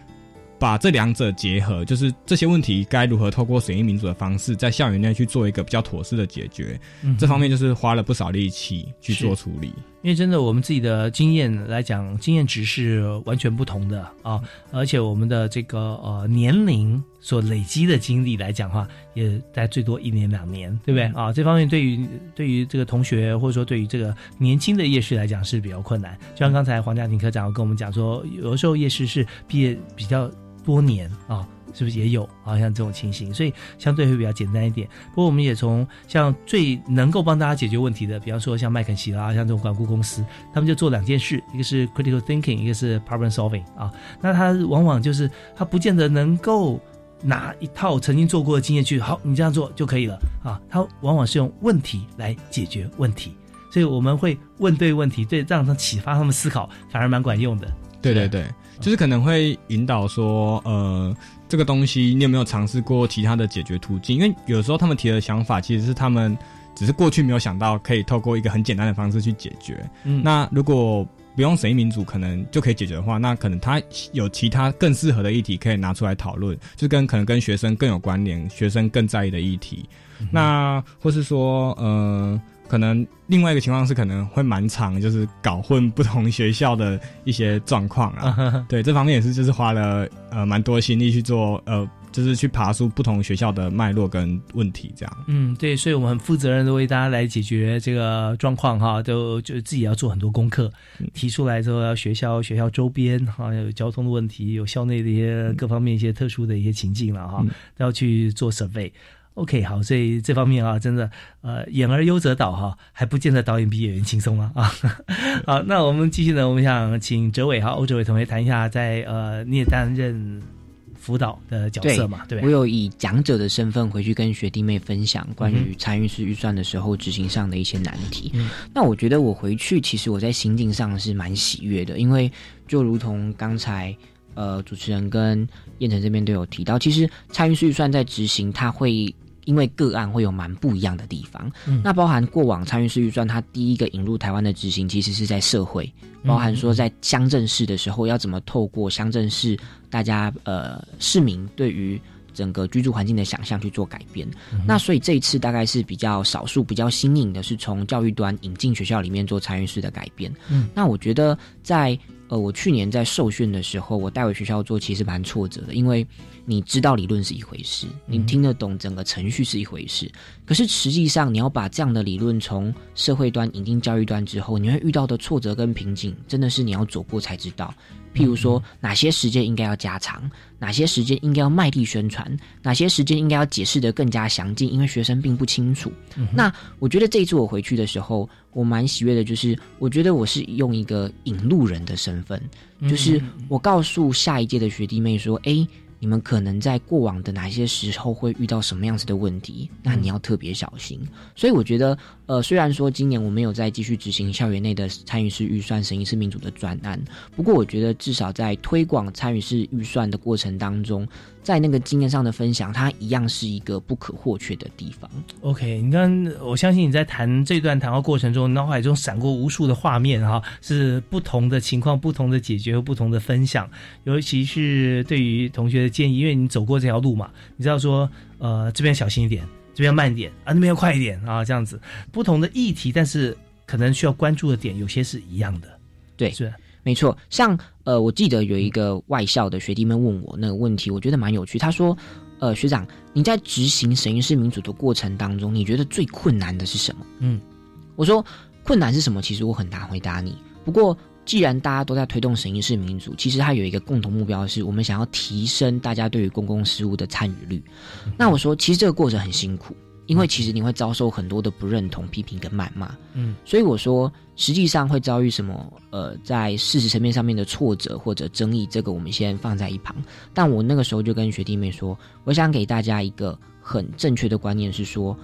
把这两者结合，就是这些问题该如何透过审议民主的方式在校园内去做一个比较妥适的解决。嗯、这方面就是花了不少力气去做处理，因为真的我们自己的经验来讲，经验值是完全不同的啊，而且我们的这个呃年龄所累积的经历来讲的话，也在最多一年两年，对不对啊？这方面对于对于这个同学或者说对于这个年轻的业师来讲是比较困难。就像刚才黄家庭科长跟我们讲说，有的时候业师是毕业比较多年啊，是不是也有啊？像这种情形，所以相对会比较简单一点。不过我们也从像最能够帮大家解决问题的，比方说像麦肯锡啦，像这种管顾公司，他们就做两件事，一个是 critical thinking， 一个是 problem solving 啊。那他往往就是他不见得能够拿一套曾经做过的经验去，好，你这样做就可以了啊。他往往是用问题来解决问题，所以我们会问对问题，对，让他启发他们思考，反而蛮管用的。对对对，就是可能会引导说，呃，这个东西你有没有尝试过其他的解决途径？因为有时候他们提的想法其实是他们只是过去没有想到可以透过一个很简单的方式去解决。嗯，那如果不用审议民主可能就可以解决的话，那可能他有其他更适合的议题可以拿出来讨论，就跟可能跟学生更有关联，学生更在意的议题。嗯，那或是说，呃。可能另外一个情况是可能会蛮常就是搞混不同学校的一些状况啊，对，这方面也是就是花了呃蛮多心力去做，呃就是去爬出不同学校的脉络跟问题这样。嗯，对，所以我们很负责任的为大家来解决这个状况哈，都就自己要做很多功课，提出来之后要学校学校周边哈，有交通的问题，有校内的一些各方面一些特殊的一些情境了哈，嗯，要去做 survey。OK， 好，所以这方面啊，真的，呃，演而优则导哈，啊，还不见得导演比演员轻松啊啊。好，那我们继续呢，我们想请哲伟哈，欧哲伟同学谈一下在，在呃，你也担任辅导的角色嘛，对不对？我有以讲者的身份回去跟学弟妹分享关于参与式预算的时候执行上的一些难题。嗯，那我觉得我回去，其实我在心境上是蛮喜悦的，因为就如同刚才。呃，主持人跟燕城这边都有提到，其实参与式预算在执行，它会因为个案会有蛮不一样的地方。嗯，那包含过往参与式预算，它第一个引入台湾的执行，其实是在社会，包含说在乡镇市的时候，要怎么透过乡镇市大家呃市民对于整个居住环境的想象去做改变。嗯，那所以这一次大概是比较少数比较新颖的，是从教育端引进学校里面做参与式的改变。嗯，那我觉得在呃我去年在受训的时候，我带回学校做其实蛮挫折的，因为你知道理论是一回事，你听得懂整个程序是一回事，可是实际上你要把这样的理论从社会端引进教育端之后，你会遇到的挫折跟瓶颈真的是你要走过才知道。譬如说哪些时间应该要加长，哪些时间应该要卖力宣传，哪些时间应该要解释得更加详尽，因为学生并不清楚。嗯，那我觉得这一次我回去的时候我蛮喜悦的，就是我觉得我是用一个引路人的身份，就是我告诉下一届的学弟妹说，诶，你们可能在过往的哪些时候会遇到什么样子的问题，那你要特别小心。所以我觉得呃，虽然说今年我没有再继续执行校园内的参与式预算审议式民主的专案，不过我觉得至少在推广参与式预算的过程当中，在那个经验上的分享，它一样是一个不可或缺的地方。 OK， 你刚我相信你在谈这段谈话过程中，你脑海中闪过无数的画面哈，是不同的情况，不同的解决和不同的分享，尤其是对于同学的建议，因为你走过这条路嘛，你知道说呃，这边小心一点，这边慢一点啊，那边要快一点啊，这样子不同的议题，但是可能需要关注的点有些是一样的。对，是没错，像呃，我记得有一个外校的学弟们问我那个问题，我觉得蛮有趣。他说：“呃，学长，你在执行审议式民主的过程当中，你觉得最困难的是什么？”嗯，我说困难是什么？其实我很难回答你。不过，既然大家都在推动审议式民主，其实它有一个共同目标，是我们想要提升大家对于公共事务的参与率。那我说，其实这个过程很辛苦。因为其实你会遭受很多的不认同、批评跟谩骂，嗯，所以我说实际上会遭遇什么？呃，在事实层面上面的挫折或者争议，这个我们先放在一旁。但我那个时候就跟学弟妹说，我想给大家一个很正确的观念是说，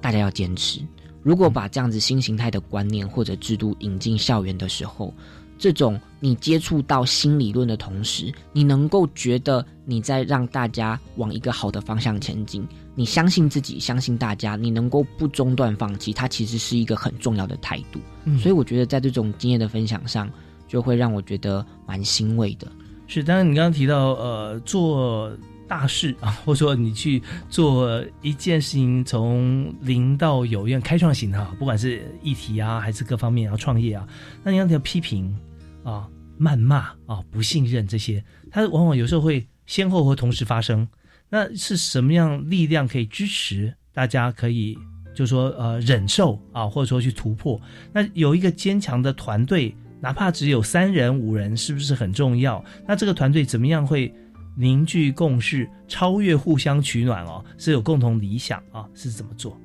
大家要坚持。如果把这样子新形态的观念或者制度引进校园的时候，这种你接触到新理论的同时，你能够觉得你在让大家往一个好的方向前进，你相信自己，相信大家，你能够不中断放弃，它其实是一个很重要的态度。嗯，所以我觉得在这种经验的分享上，就会让我觉得蛮欣慰的。是，当然你刚刚提到呃做大事啊，或者说你去做一件事情从零到有，因为开创型哈，啊，不管是议题啊，还是各方面啊，创业啊，那你要提到批评啊、谩骂啊、不信任这些，它往往有时候会先后和同时发生。那是什么样力量可以支持大家可以就说呃忍受啊，或者说去突破？那有一个坚强的团队，哪怕只有三人五人，是不是很重要？那这个团队怎么样会凝聚共识，超越互相取暖哦，是有共同理想啊、哦，是怎么做？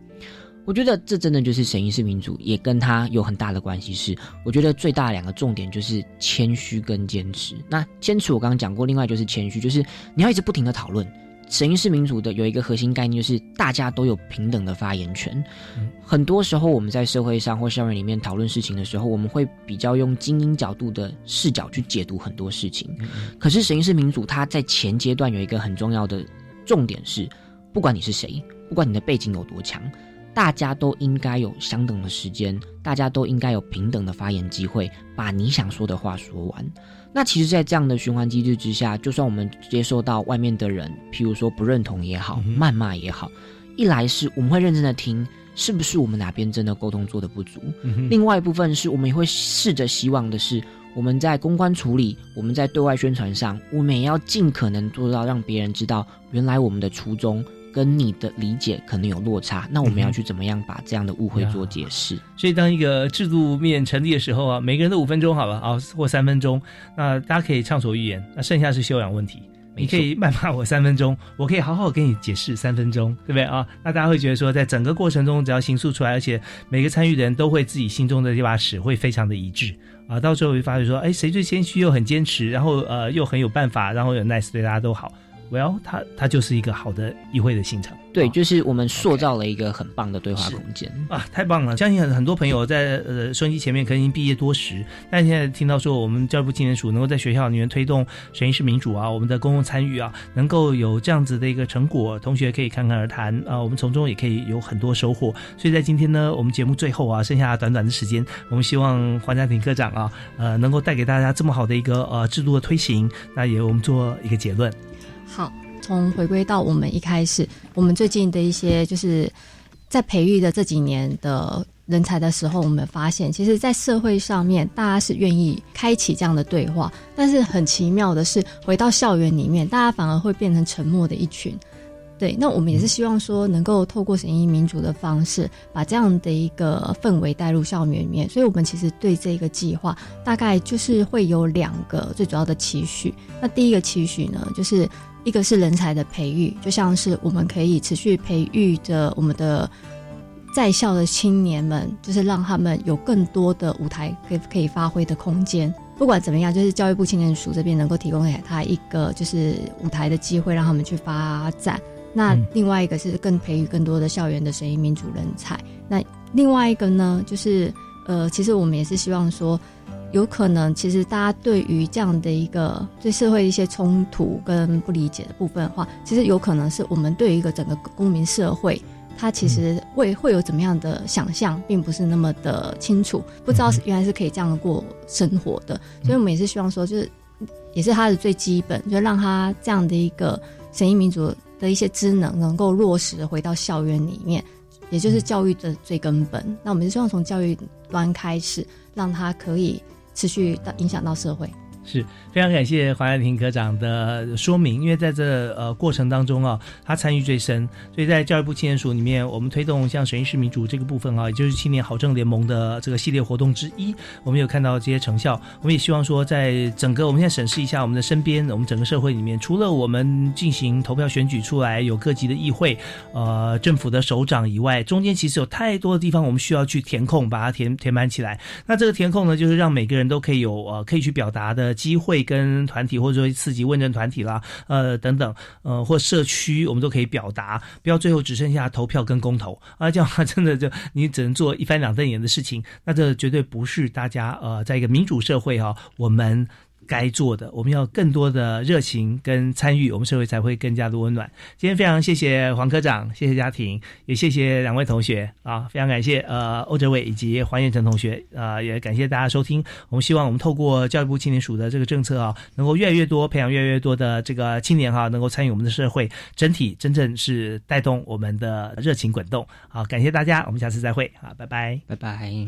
我觉得这真的就是审议式民主，也跟他有很大的关系是，我觉得最大的两个重点就是谦虚跟坚持。那坚持我刚刚讲过，另外就是谦虚，就是你要一直不停的讨论。审议式民主的有一个核心概念就是大家都有平等的发言权、嗯、很多时候我们在社会上或校园里面讨论事情的时候，我们会比较用精英角度的视角去解读很多事情、嗯、可是审议式民主它在前阶段有一个很重要的重点是，不管你是谁，不管你的背景有多强，大家都应该有相等的时间，大家都应该有平等的发言机会，把你想说的话说完。那其实在这样的循环机制之下，就算我们接受到外面的人，譬如说不认同也好，谩骂也好，一来是我们会认真的听是不是我们哪边真的沟通做的不足、嗯、另外一部分是我们也会试着希望的是，我们在公关处理，我们在对外宣传上，我们也要尽可能做到让别人知道原来我们的初衷跟你的理解可能有落差，那我们要去怎么样把这样的误会做解释、嗯啊、所以当一个制度面成立的时候啊，每个人都五分钟好了啊，或三分钟，那大家可以畅所欲言，那剩下是修养问题。你可以谩骂我三分钟，我可以好好跟你解释三分钟，对不对啊？那大家会觉得说，在整个过程中只要形塑出来，而且每个参与的人都会自己心中的这把尺会非常的一致啊，到时候会发觉说，哎，谁最谦虚又很坚持，然后呃又很有办法，然后有 nice 对大家都好。Well， 它它就是一个好的议会的形成，对、哦，就是我们塑造了一个很棒的对话空间啊，太棒了！相信很多朋友在呃收音机前面可能已经毕业多时，但现在听到说我们教育部青年署能够在学校里面推动审议式民主啊，我们的公共参与啊，能够有这样子的一个成果，同学可以侃侃而谈啊，我们从中也可以有很多收获。所以在今天呢，我们节目最后啊，剩下短短的时间，我们希望黄嘉庭科长啊，呃，能够带给大家这么好的一个呃制度的推行，那也我们做一个结论。好，从回归到我们一开始，我们最近的一些就是在培育的这几年的人才的时候，我们发现其实在社会上面大家是愿意开启这样的对话，但是很奇妙的是回到校园里面，大家反而会变成沉默的一群。对，那我们也是希望说能够透过审议民主的方式把这样的一个氛围带入校园里面，所以我们其实对这个计划大概就是会有两个最主要的期许。那第一个期许呢，就是一个是人才的培育，就像是我们可以持续培育着我们的在校的青年们，就是让他们有更多的舞台可以可以发挥的空间。不管怎么样，就是教育部青年署这边能够提供给他一个就是舞台的机会，让他们去发展。那另外一个是更培育更多的校园的审议民主人才。那另外一个呢，就是呃，其实我们也是希望说，有可能其实大家对于这样的一个对社会一些冲突跟不理解的部分的话，其实有可能是我们对于一个整个公民社会它其实会会有怎么样的想象，并不是那么的清楚，不知道原来是可以这样过生活的。所以我们也是希望说，就是也是它的最基本，就让它这样的一个审议民主的一些职能能够落实回到校园里面，也就是教育的最根本。那我们是希望从教育端开始，让它可以持续到影响到社会。是，非常感谢黄嘉庭科长的说明，因为在这呃过程当中啊，他参与最深，所以在教育部青年署里面，我们推动像审议式民主这个部分啊，也就是青年好政联盟的这个系列活动之一，我们有看到这些成效。我们也希望说，在整个我们现在审视一下我们的身边，我们整个社会里面，除了我们进行投票选举出来有各级的议会、呃政府的首长以外，中间其实有太多的地方我们需要去填空，把它填填满起来。那这个填空呢，就是让每个人都可以有呃可以去表达的机会跟团体，或者说刺激问政团体啦，呃等等，呃或社区，我们都可以表达，不要最后只剩下投票跟公投啊，这样啊真的就你只能做一翻两瞪眼的事情，那这绝对不是大家呃在一个民主社会啊我们该做的。我们要更多的热情跟参与，我们社会才会更加的温暖。今天非常谢谢黄科长，谢谢嘉庭，也谢谢两位同学啊，非常感谢呃欧哲伟以及黄彦辰同学啊、呃，也感谢大家收听。我们希望我们透过教育部青年署的这个政策啊，能够越来越多培养越来越多的这个青年哈、啊，能够参与我们的社会，整体真正是带动我们的热情滚动。好，感谢大家，我们下次再会啊，拜拜，拜拜。